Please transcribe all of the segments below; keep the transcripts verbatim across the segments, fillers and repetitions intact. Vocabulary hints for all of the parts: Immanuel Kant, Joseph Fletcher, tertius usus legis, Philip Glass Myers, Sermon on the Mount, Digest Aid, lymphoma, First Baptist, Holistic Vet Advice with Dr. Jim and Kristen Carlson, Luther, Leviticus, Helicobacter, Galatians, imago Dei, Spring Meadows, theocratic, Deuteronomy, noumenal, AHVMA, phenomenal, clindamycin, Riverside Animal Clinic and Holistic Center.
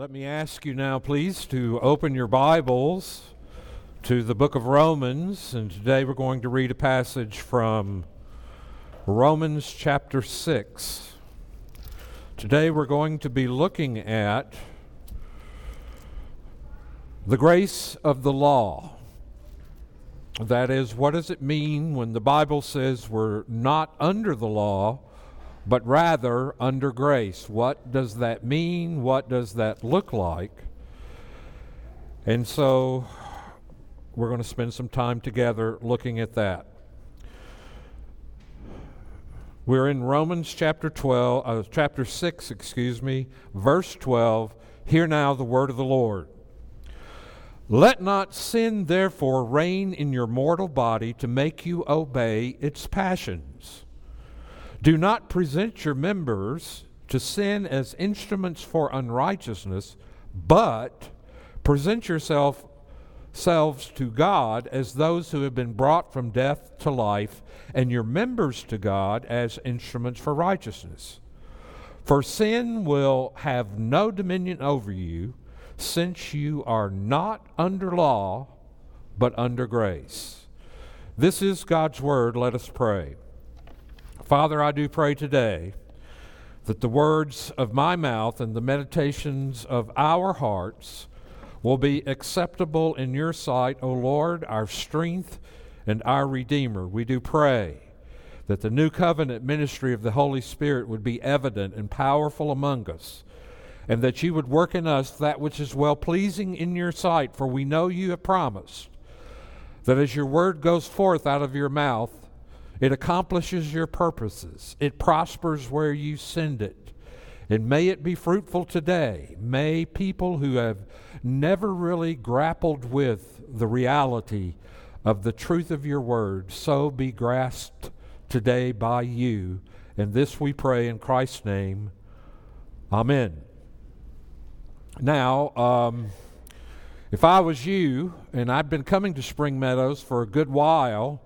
Let me ask you now, please, to open your Bibles to the book of Romans, and today we're going to read a passage from Romans chapter six. Today we're going to be looking at the grace of the law. That is, what does it mean when the Bible says we're not under the law, but rather under grace? What does that mean? What does that look like? And so we're going to spend some time together looking at that. We're in Romans chapter twelve, uh, chapter six, excuse me, verse twelve. Hear now the word of the Lord. Let not sin therefore reign in your mortal body to make you obey its passions. Do not present your members to sin as instruments for unrighteousness, but present yourself, yourselves to God as those who have been brought from death to life, and your members to God as instruments for righteousness. For sin will have no dominion over you, since you are not under law, but under grace. This is God's word. Let us pray. Father, I do pray today that the words of my mouth and the meditations of our hearts will be acceptable in your sight, O Lord, our strength and our Redeemer. We do pray that the new covenant ministry of the Holy Spirit would be evident and powerful among us, and that you would work in us that which is well-pleasing in your sight, for we know you have promised that as your word goes forth out of your mouth, it accomplishes your purposes. It prospers where you send it. And may it be fruitful today. May people who have never really grappled with the reality of the truth of your word so be grasped today by you. And this we pray in Christ's name. Amen. Now, um, if I was you, and I've been coming to Spring Meadows for a good while,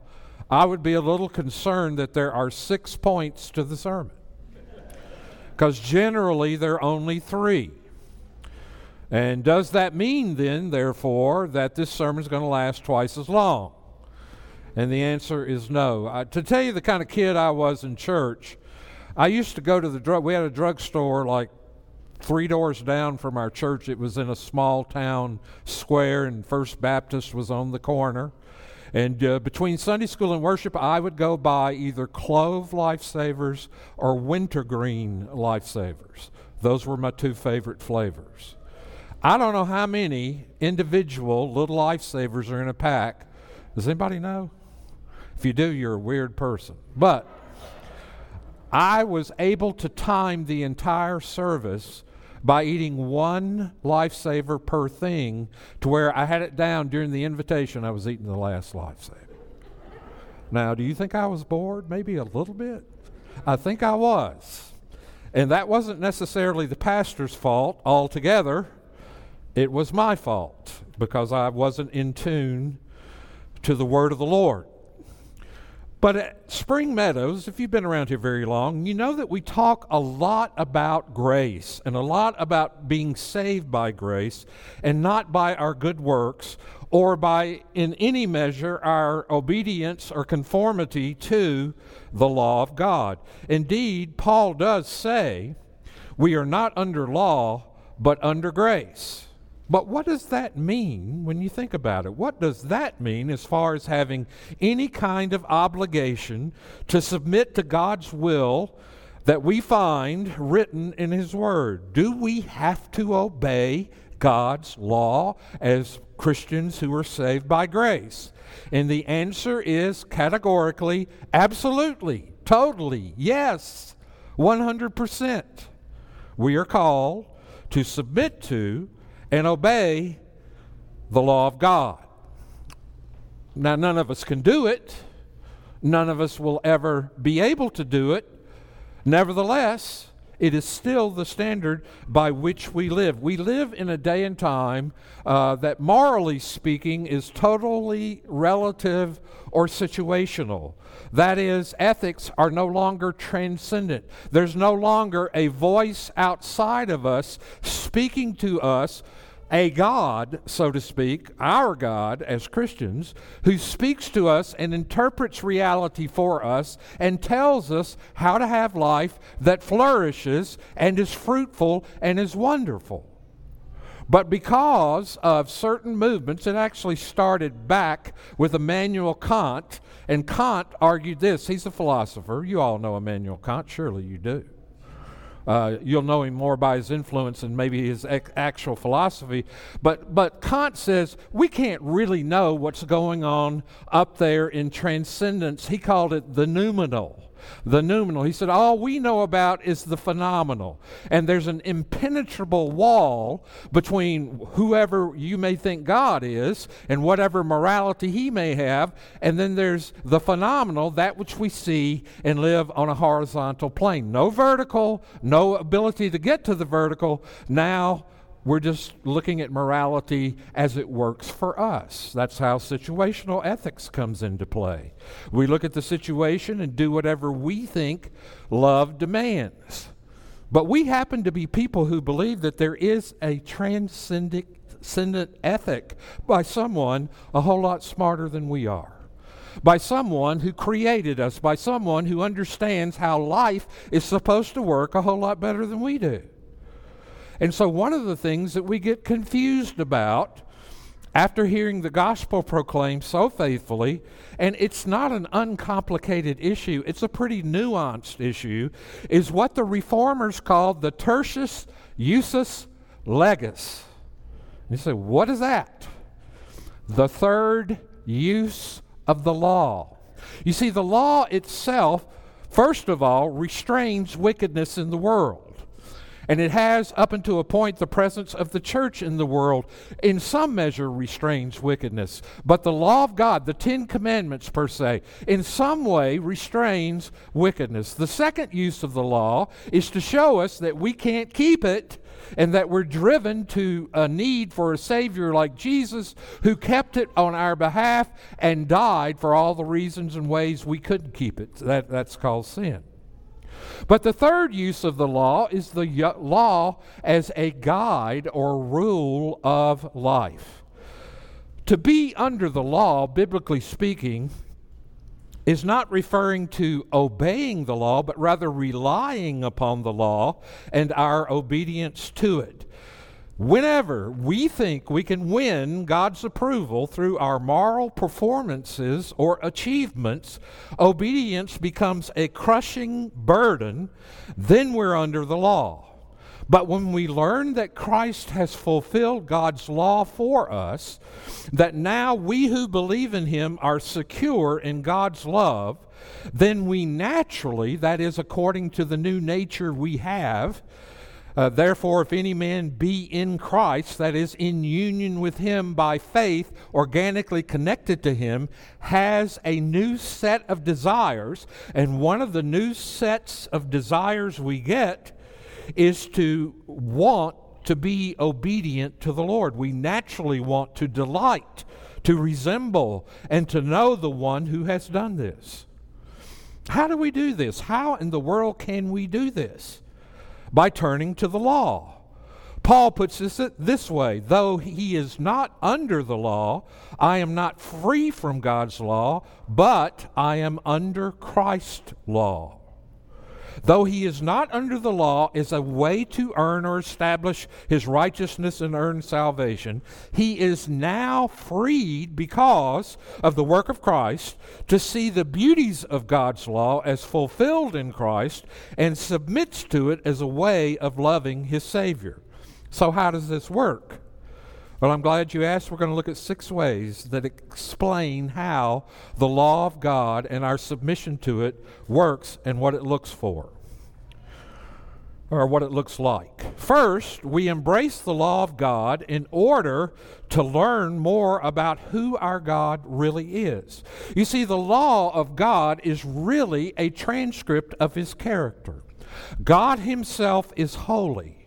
I would be a little concerned that there are six points to the sermon, because generally there are only three. And does that mean then, therefore, that this sermon is going to last twice as long? And the answer is no. I, to tell you the kind of kid I was in church, I used to go to the drug, we had a drugstore like three doors down from our church. It was in a small town square, and First Baptist was on the corner. And uh, between Sunday school and worship, I would go buy either clove lifesavers or wintergreen lifesavers. Those were my two favorite flavors. I don't know how many individual little lifesavers are in a pack. Does anybody know? If you do, you're a weird person. But I was able to time the entire service by eating one lifesaver per thing, to where I had it down during the invitation I was eating the last lifesaver. Now, do you think I was bored? Maybe a little bit. I think I was. And that wasn't necessarily the pastor's fault altogether. It was my fault, because I wasn't in tune to the word of the Lord. But at Spring Meadows, if you've been around here very long, you know that we talk a lot about grace and a lot about being saved by grace and not by our good works or by, in any measure, our obedience or conformity to the law of God. Indeed, Paul does say we are not under law, but under grace. But what does that mean when you think about it? What does that mean as far as having any kind of obligation to submit to God's will that we find written in His Word? Do we have to obey God's law as Christians who are saved by grace? And the answer is categorically, absolutely, totally, yes, one hundred percent. We are called to submit to and obey the law of God. Now, none of us can do it. None of us will ever be able to do it. Nevertheless, it is still the standard by which we live. We live in a day and time uh, that, morally speaking, is totally relative or situational. That is, ethics are no longer transcendent. There's no longer a voice outside of us speaking to us, a God, so to speak, our God as Christians, who speaks to us and interprets reality for us and tells us how to have life that flourishes and is fruitful and is wonderful. But because of certain movements, it actually started back with Immanuel Kant, and Kant argued this. He's a philosopher. You all know Immanuel Kant. Surely you do. Uh, you'll know him more by his influence and maybe his ac- actual philosophy. But, but Kant says we can't really know what's going on up there in transcendence. He called it the noumenal. The noumenal. He said all we know about is the phenomenal. And there's an impenetrable wall between whoever you may think God is and whatever morality he may have. And then there's the phenomenal, that which we see and live on a horizontal plane. No vertical, no ability to get to the vertical. Now we're just looking at morality as it works for us. That's how situational ethics comes into play. We look at the situation and do whatever we think love demands. But we happen to be people who believe that there is a transcendent ethic by someone a whole lot smarter than we are. By someone who created us. By someone who understands how life is supposed to work a whole lot better than we do. And so one of the things that we get confused about after hearing the gospel proclaimed so faithfully, and it's not an uncomplicated issue, it's a pretty nuanced issue, is what the reformers called the tertius usus legis. You say, what is that? The third use of the law. You see, the law itself, first of all, restrains wickedness in the world. And it has, up until a point, the presence of the church in the world in some measure restrains wickedness. But the law of God, the Ten Commandments per se, in some way restrains wickedness. The second use of the law is to show us that we can't keep it and that we're driven to a need for a Savior like Jesus who kept it on our behalf and died for all the reasons and ways we couldn't keep it. That, that's called sin. But the third use of the law is the y- law as a guide or rule of life. To be under the law, biblically speaking, is not referring to obeying the law, but rather relying upon the law and our obedience to it. Whenever we think we can win God's approval through our moral performances or achievements, obedience becomes a crushing burden, then we're under the law. But when we learn that Christ has fulfilled God's law for us, that now we who believe in him are secure in God's love, then we naturally, that is according to the new nature we have, Uh, therefore, if any man be in Christ, that is, in union with him by faith, organically connected to him, has a new set of desires. And one of the new sets of desires we get is to want to be obedient to the Lord. We naturally want to delight, to resemble, and to know the one who has done this. How do we do this? How in the world can we do this? By turning to the law. Paul puts this this way, though he is not under the law, I am not free from God's law, but I am under Christ's law. Though he is not under the law is a way to earn or establish his righteousness and earn salvation. He is now freed because of the work of Christ to see the beauties of God's law as fulfilled in Christ and submits to it as a way of loving his Savior. So how does this work? Well, I'm glad you asked. We're going to look at six ways that explain how the law of God and our submission to it works and what it looks for, or what it looks like. First, we embrace the law of God in order to learn more about who our God really is. You see, the law of God is really a transcript of his character. God himself is holy.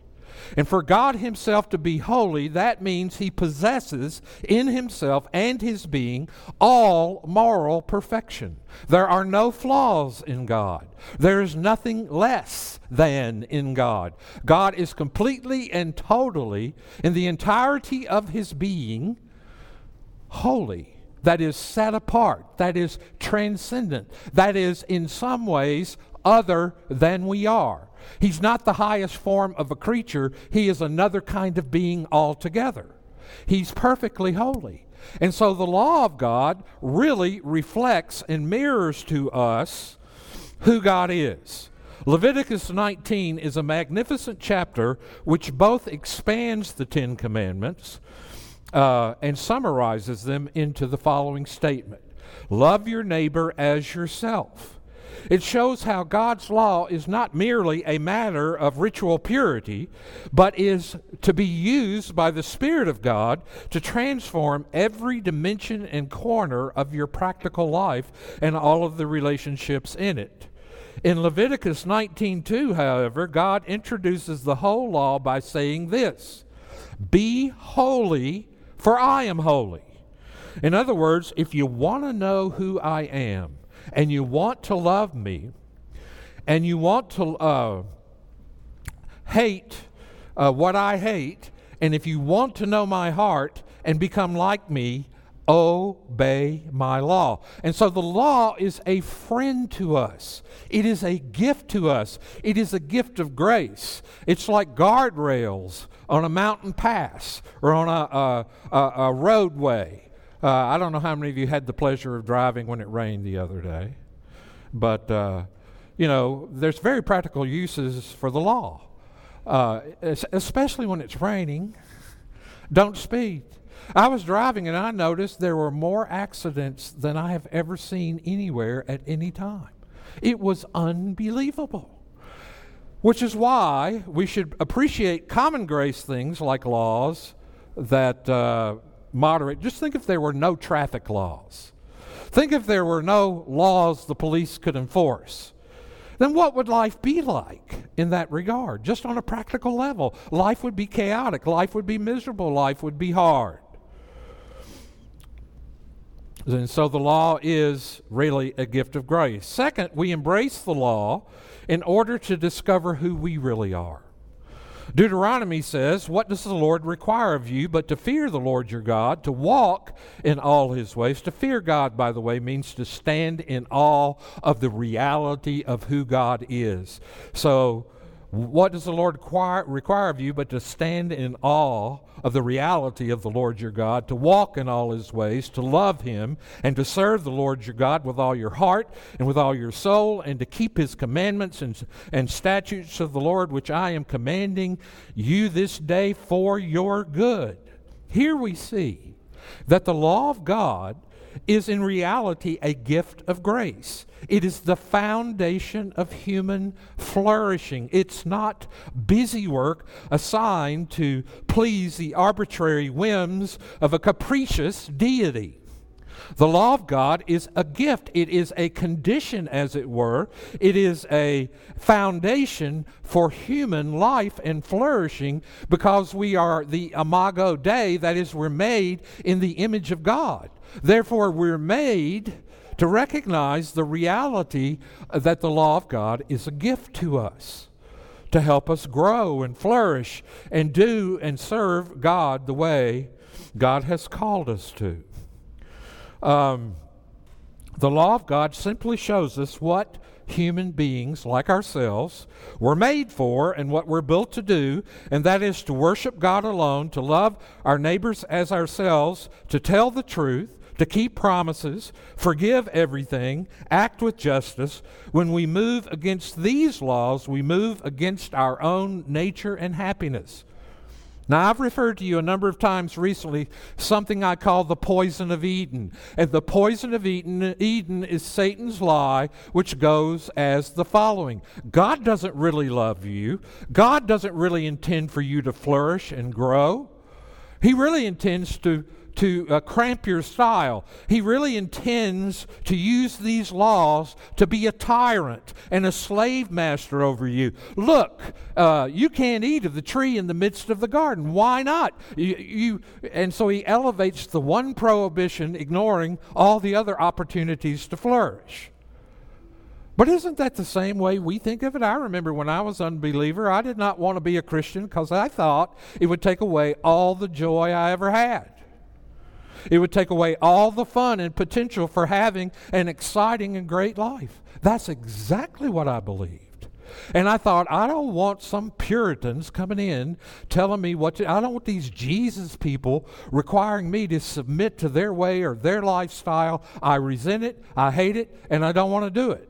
And for God himself to be holy, that means he possesses in himself and his being all moral perfection. There are no flaws in God. There is nothing less than in God. God is completely and totally, in the entirety of his being, holy. That is set apart. That is transcendent. That is in some ways other than we are. He's not the highest form of a creature. He is another kind of being altogether. He's perfectly holy. And so the law of God really reflects and mirrors to us who God is. Leviticus nineteen is a magnificent chapter which both expands the Ten Commandments uh, and summarizes them into the following statement. Love your neighbor as yourself. It shows how God's law is not merely a matter of ritual purity, but is to be used by the Spirit of God to transform every dimension and corner of your practical life and all of the relationships in it. In Leviticus nineteen two, however, God introduces the whole law by saying this, "Be holy, for I am holy." In other words, if you want to know who I am, and you want to love me, and you want to uh, hate uh, what I hate, and if you want to know my heart and become like me, obey my law. And so the law is a friend to us. It is a gift to us. It is a gift of grace. It's like guardrails on a mountain pass or on a, a, a, a roadway. Uh, I don't know how many of you had the pleasure of driving when it rained the other day, but, uh, you know, there's very practical uses for the law, uh, especially when it's raining. Don't speed. I was driving and I noticed there were more accidents than I have ever seen anywhere at any time. It was unbelievable. Which is why we should appreciate common grace things like laws that... Uh, moderate. Just think if there were no traffic laws. Think if there were no laws the police could enforce. Then what would life be like in that regard? Just on a practical level. Life would be chaotic. Life would be miserable. Life would be hard. And so the law is really a gift of grace. Second, we embrace the law in order to discover who we really are. Deuteronomy says, what does the Lord require of you but to fear the Lord your God, to walk in all his ways? To fear God, by the way, means to stand in awe of the reality of who God is. So what does the Lord require, require of you but to stand in awe of the reality of the Lord your God, to walk in all his ways, to love him, and to serve the Lord your God with all your heart and with all your soul, and to keep his commandments and, and statutes of the Lord, which I am commanding you this day for your good. Here we see that the law of God is in reality a gift of grace. It is the foundation of human flourishing. It's not busy work assigned to please the arbitrary whims of a capricious deity. The law of God is a gift. It is a condition, as it were. It is a foundation for human life and flourishing because we are the imago Dei, that is, we're made in the image of God. Therefore, we're made to recognize the reality that the law of God is a gift to us, to help us grow and flourish and do and serve God the way God has called us to. Um, the law of God simply shows us what human beings like ourselves were made for and what we're built to do, and that is to worship God alone, to love our neighbors as ourselves, to tell the truth, to keep promises, forgive everything, act with justice. When we move against these laws, we move against our own nature and happiness. Now, I've referred to you a number of times recently something I call the poison of Eden. And the poison of Eden, Eden is Satan's lie, which goes as the following. God doesn't really love you. God doesn't really intend for you to flourish and grow. He really intends to to uh, cramp your style. He really intends to use these laws to be a tyrant and a slave master over you. Look, uh, you can't eat of the tree in the midst of the garden. Why not? You, you, and so he elevates the one prohibition, ignoring all the other opportunities to flourish. But isn't that the same way we think of it? I remember when I was an unbeliever, I did not want to be a Christian because I thought it would take away all the joy I ever had. It would take away all the fun and potential for having an exciting and great life. That's exactly what I believed. And I thought, I don't want some Puritans coming in telling me what to, I don't want these Jesus people requiring me to submit to their way or their lifestyle. I resent it, I hate it, and I don't want to do it.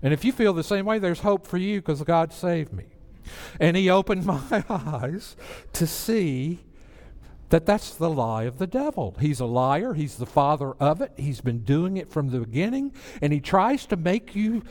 And if you feel the same way, there's hope for you because God saved me. And he opened my eyes to see that that's the lie of the devil. He's a liar. He's the father of it. He's been doing it from the beginning. And he tries to make you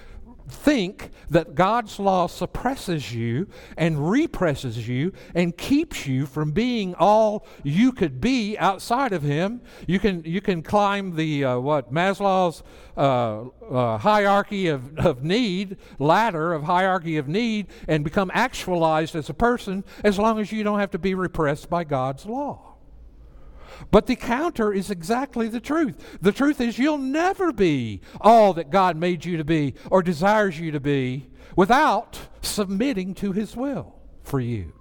think that God's law suppresses you and represses you and keeps you from being all you could be outside of him. You can you can climb the uh, what Maslow's uh, uh, hierarchy of, of need ladder of hierarchy of need and become actualized as a person as long as you don't have to be repressed by God's law. But the counter is exactly the truth. The truth is you'll never be all that God made you to be or desires you to be without submitting to his will for you.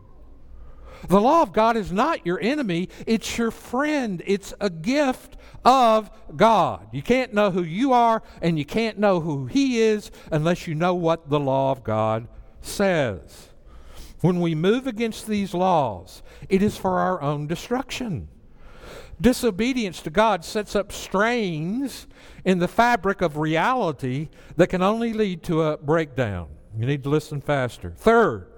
The law of God is not your enemy. It's your friend. It's a gift of God. You can't know who you are and you can't know who he is unless you know what the law of God says. When we move against these laws, it is for our own destruction. Disobedience to God sets up strains in the fabric of reality that can only lead to a breakdown. You need to listen faster. Third,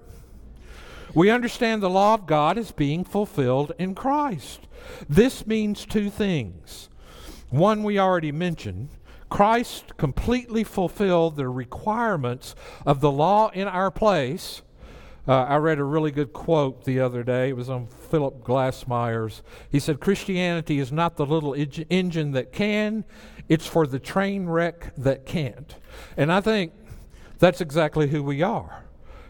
we understand the law of God is being fulfilled in Christ. This means two things. One we already mentioned. Christ completely fulfilled the requirements of the law in our place. Uh, I read a really good quote the other day. It was on Philip Glass Myers. He said, "Christianity is not the little ig- engine that can, it's for the train wreck that can't." And I think that's exactly who we are.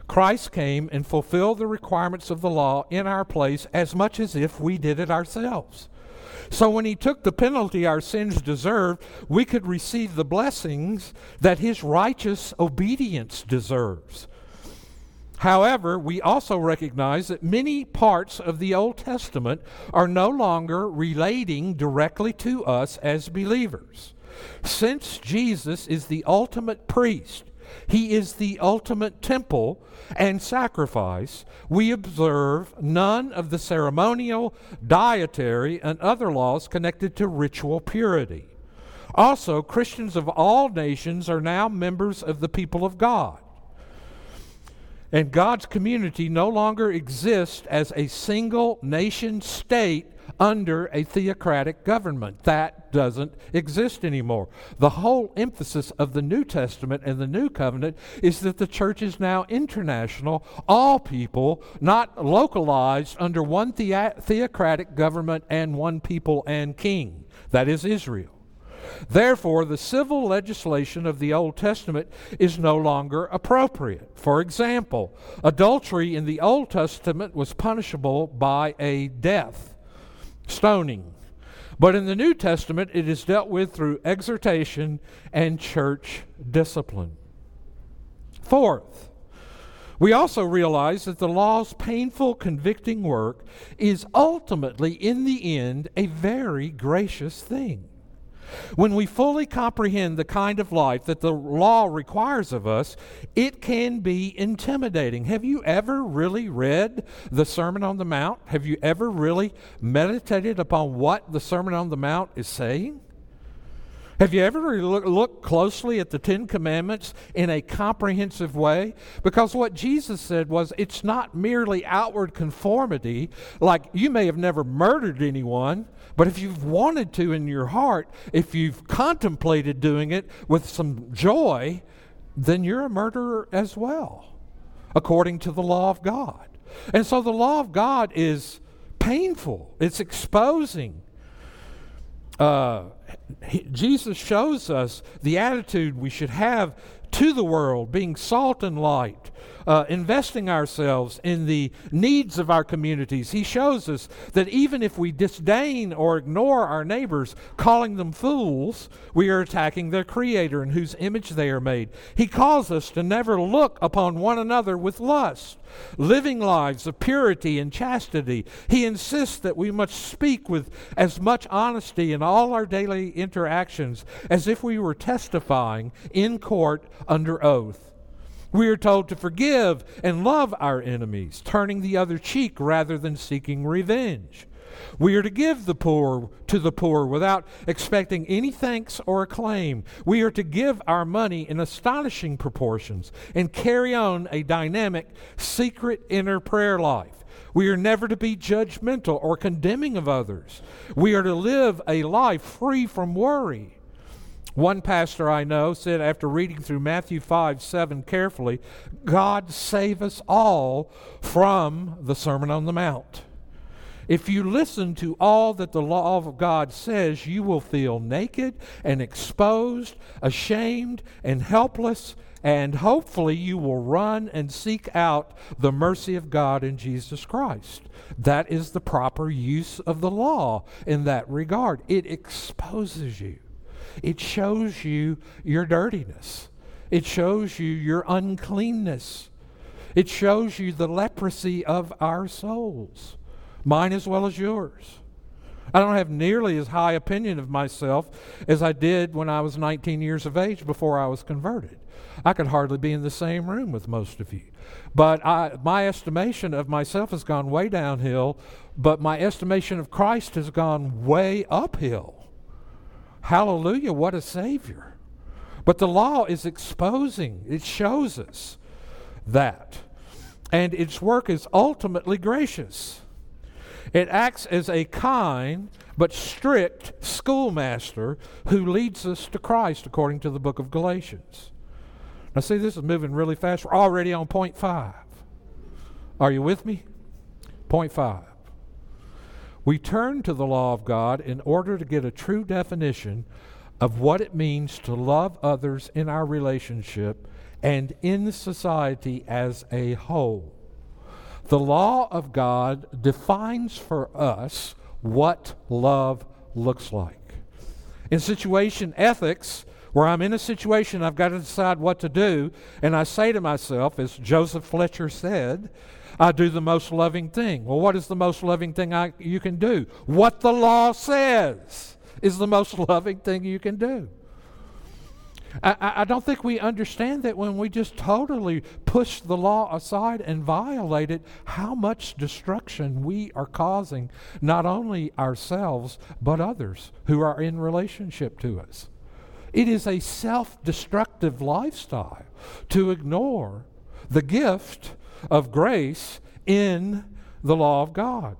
Christ came and fulfilled the requirements of the law in our place as much as if we did it ourselves. So when he took the penalty our sins deserved, we could receive the blessings that his righteous obedience deserves. However, we also recognize that many parts of the Old Testament are no longer relating directly to us as believers. Since Jesus is the ultimate priest, he is the ultimate temple and sacrifice, we observe none of the ceremonial, dietary, and other laws connected to ritual purity. Also, Christians of all nations are now members of the people of God. And God's community no longer exists as a single nation state under a theocratic government. That doesn't exist anymore. The whole emphasis of the New Testament and the New Covenant is that the church is now international, all people, not localized under one the- theocratic government and one people and king. That is Israel. Therefore, the civil legislation of the Old Testament is no longer appropriate. For example, adultery in the Old Testament was punishable by a death, stoning. But in the New Testament, it is dealt with through exhortation and church discipline. Fourth, we also realize that the law's painful, convicting work is ultimately, in the end, a very gracious thing. When we fully comprehend the kind of life that the law requires of us, it can be intimidating. Have you ever really read the Sermon on the Mount? Have you ever really meditated upon what the Sermon on the Mount is saying? Have you ever looked closely at the Ten Commandments in a comprehensive way? Because what Jesus said was, it's not merely outward conformity, like you may have never murdered anyone, but if you've wanted to in your heart, if you've contemplated doing it with some joy, then you're a murderer as well, according to the law of God. And so the law of God is painful. It's exposing. uh, he, Jesus shows us the attitude we should have to the world, being salt and light, uh, investing ourselves in the needs of our communities. He shows us that even if we disdain or ignore our neighbors, calling them fools, we are attacking their Creator in whose image they are made. He calls us to never look upon one another with lust, living lives of purity and chastity. He insists that we must speak with as much honesty in all our daily interactions as if we were testifying in court under oath. We are told to forgive and love our enemies, turning the other cheek rather than seeking revenge. We are to give the poor to the poor without expecting any thanks or acclaim. We are to give our money in astonishing proportions and carry on a dynamic, secret inner prayer life. We are never to be judgmental or condemning of others. We are to live a life free from worry. One pastor I know said after reading through Matthew five seven carefully, God save us all from the Sermon on the Mount. If you listen to all that the law of God says, you will feel naked and exposed, ashamed and helpless, and hopefully you will run and seek out the mercy of God in Jesus Christ. That is the proper use of the law in that regard. It exposes you. It shows you your dirtiness. It shows you your uncleanness. It shows you the leprosy of our souls. Mine as well as yours. I don't have nearly as high opinion of myself as I did when I was nineteen years of age before I was converted. I could hardly be in the same room with most of you. But I, my estimation of myself has gone way downhill, but my estimation of Christ has gone way uphill. Hallelujah, what a Savior. But the law is exposing, it shows us that. And its work is ultimately gracious. It acts as a kind but strict schoolmaster who leads us to Christ according to the book of Galatians. Now see, this is moving really fast. We're already on point five. Are you with me? Point five. We turn to the law of God in order to get a true definition of what it means to love others in our relationship and in society as a whole. The law of God defines for us what love looks like. In situation ethics, where I'm in a situation I've got to decide what to do, and I say to myself, as Joseph Fletcher said, I do the most loving thing. Well, what is the most loving thing I, you can do? What the law says is the most loving thing you can do. I, I don't think we understand that when we just totally push the law aside and violate it, how much destruction we are causing, not only ourselves, but others who are in relationship to us. It is a self-destructive lifestyle to ignore the gift of grace in the law of God.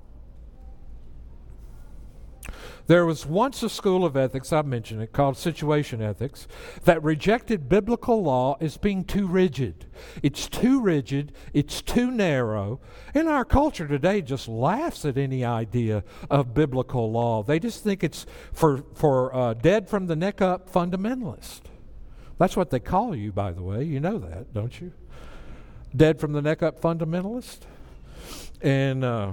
There was once a school of ethics, I mentioned it, called situation ethics, that rejected biblical law as being too rigid. It's too rigid, it's too narrow, and our culture today just laughs at any idea of biblical law. They just think it's for, for uh, dead from the neck up fundamentalist. That's what they call you, by the way. You know that, don't you? Dead from the neck up fundamentalist. And... Uh,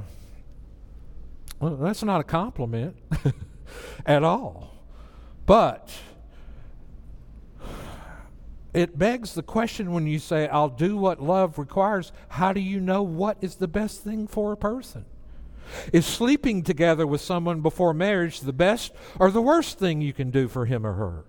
Well, that's not a compliment at all. But it begs the question when you say, I'll do what love requires, how do you know what is the best thing for a person? Is sleeping together with someone before marriage the best or the worst thing you can do for him or her?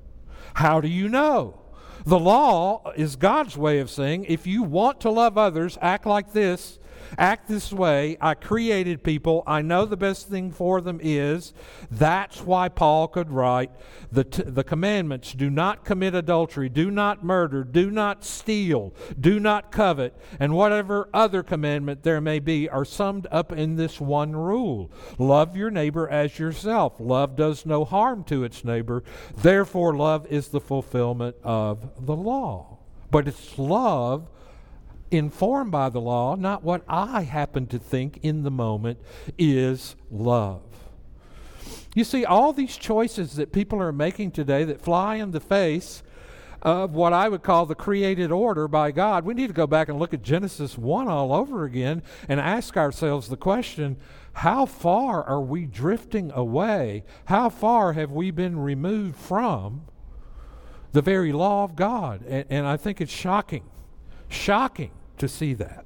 How do you know? The law is God's way of saying, if you want to love others, act like this. Act this way. I created people. I know the best thing for them is. That's why Paul could write the t- the commandments. Do not commit adultery. Do not murder. Do not steal. Do not covet. And whatever other commandment there may be are summed up in this one rule. Love your neighbor as yourself. Love does no harm to its neighbor. Therefore, love is the fulfillment of the law. But it's love informed by the law, not what I happen to think in the moment is love. You see, all these choices that people are making today that fly in the face of what I would call the created order by God, we need to go back and look at Genesis one all over again and ask ourselves the question, how far are we drifting away? How far have we been removed from the very law of God? And, and I think it's shocking, shocking to see that.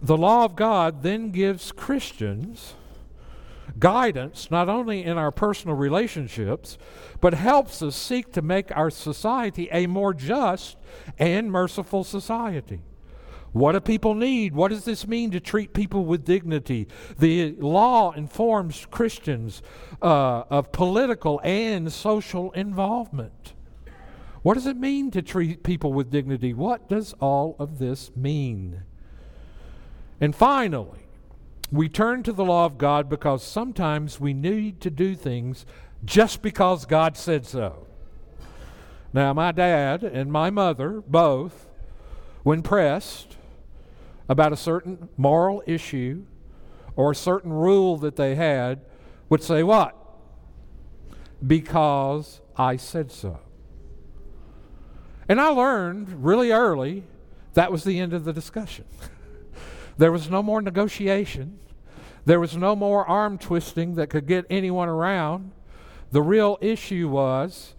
The law of God then gives Christians guidance, not only in our personal relationships, but helps us seek to make our society a more just and merciful society. What do people need? What does this mean to treat people with dignity? The law informs Christians uh, of political and social involvement. What does it mean to treat people with dignity? What does all of this mean? And finally, we turn to the law of God because sometimes we need to do things just because God said so. Now, my dad and my mother, both, when pressed about a certain moral issue or a certain rule that they had, would say what? Because I said so. And I learned really early that was the end of the discussion. There was no more negotiation. There was no more arm twisting that could get anyone around. The real issue was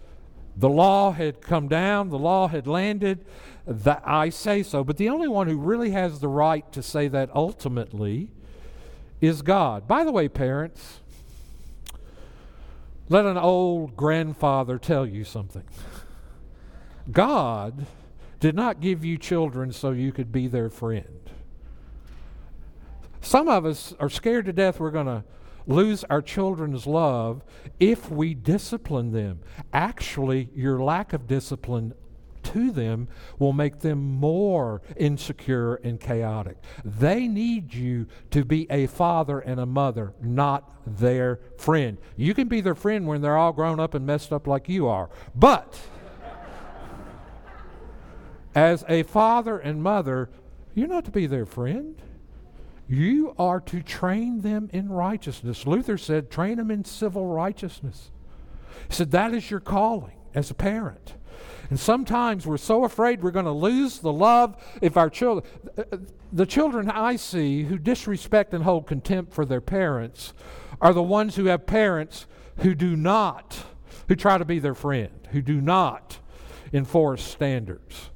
the law had come down, the law had landed, that I say so. But the only one who really has the right to say that ultimately is God. By the way, parents, let an old grandfather tell you something. God did not give you children so you could be their friend. Some of us are scared to death we're going to lose our children's love if we discipline them. Actually, your lack of discipline to them will make them more insecure and chaotic. They need you to be a father and a mother, not their friend. You can be their friend when they're all grown up and messed up like you are. But as a father and mother, you're not to be their friend. You are to train them in righteousness. Luther said, train them in civil righteousness. He said, that is your calling as a parent. And sometimes we're so afraid we're going to lose the love if our children... The children I see who disrespect and hold contempt for their parents are the ones who have parents who do not, who try to be their friend, who do not enforce standards.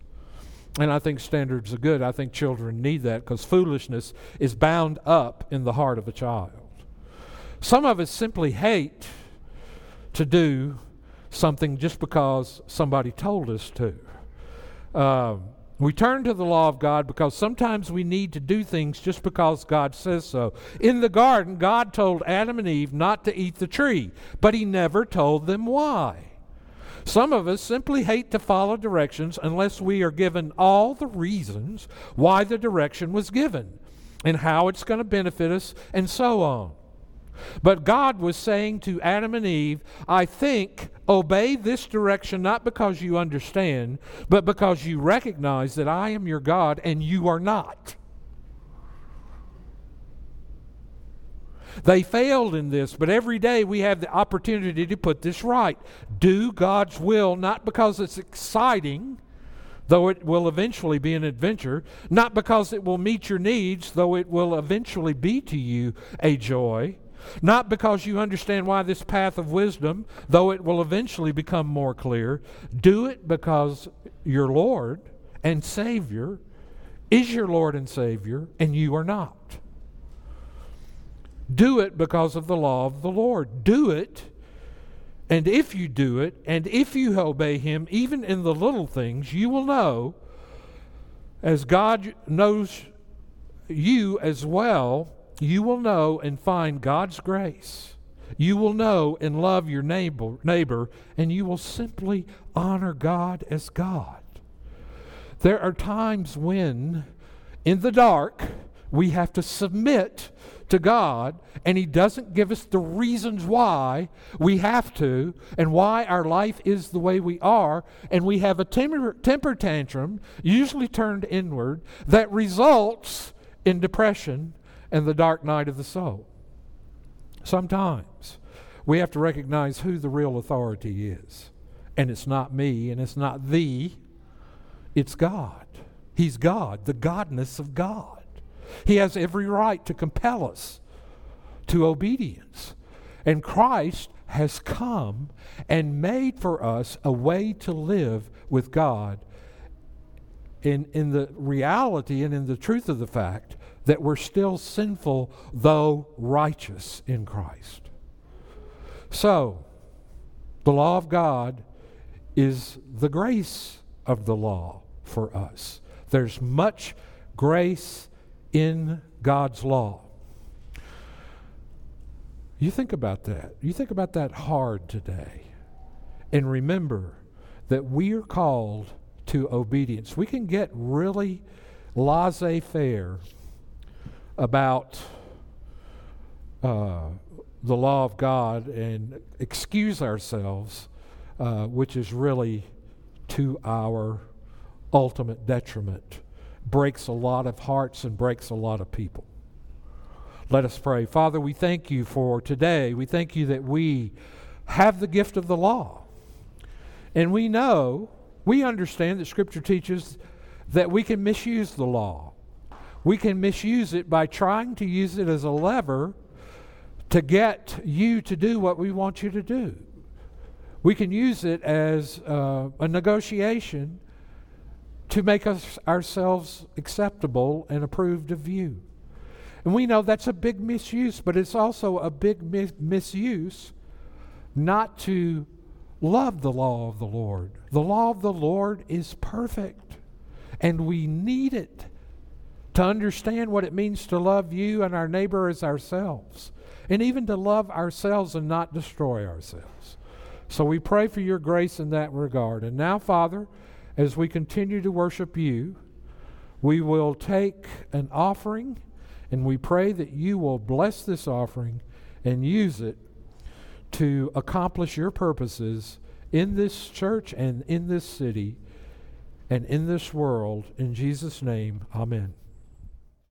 And I think standards are good. I think children need that because foolishness is bound up in the heart of a child. Some of us simply hate to do something just because somebody told us to. Uh, we turn to the law of God because sometimes we need to do things just because God says so. In the garden, God told Adam and Eve not to eat the tree, but he never told them why. Some of us simply hate to follow directions unless we are given all the reasons why the direction was given and how it's going to benefit us and so on. But God was saying to Adam and Eve, I think, obey this direction not because you understand, but because you recognize that I am your God and you are not. They failed in this, but every day we have the opportunity to put this right. Do God's will, not because it's exciting, though it will eventually be an adventure, not because it will meet your needs, though it will eventually be to you a joy, not because you understand why this path of wisdom, though it will eventually become more clear. Do it because your Lord and Savior is your Lord and Savior, and you are not. Do it because of the law of the Lord. Do it, and if you do it, and if you obey Him, even in the little things, you will know, as God knows you as well, you will know and find God's grace. You will know and love your neighbor, neighbor, and you will simply honor God as God. There are times when, in the dark, we have to submit to God, and He doesn't give us the reasons why we have to and why our life is the way we are, and we have a temper, temper tantrum, usually turned inward, that results in depression and the dark night of the soul. sometimes. We have to recognize who the real authority is. And it's not me, and it's not thee. It's God. He's God, the godness of God. He has every right to compel us to obedience. And Christ has come and made for us a way to live with God in, in the reality and in the truth of the fact that we're still sinful, though righteous in Christ. So, the law of God is the grace of the law for us. There's much grace in God's law. You think about that. You think about that hard today. And remember that we are called to obedience. We can get really laissez-faire about uh, the law of God and excuse ourselves, uh, which is really to our ultimate detriment. Breaks a lot of hearts and breaks a lot of people. Let us pray. Father, we thank you for today. We thank you that we have the gift of the law. And we know, we understand that Scripture teaches that we can misuse the law. We can misuse it by trying to use it as a lever to get you to do what we want you to do. We can use it as uh, a negotiation to make us ourselves acceptable and approved of you. And we know that's a big misuse, but it's also a big mis- misuse not to love the law of the Lord. The law of the Lord is perfect, and we need it to understand what it means to love you and our neighbor as ourselves, and even to love ourselves and not destroy ourselves. So we pray for your grace in that regard. And now, Father, as we continue to worship you, we will take an offering, and we pray that you will bless this offering and use it to accomplish your purposes in this church and in this city and in this world. In Jesus' name, amen.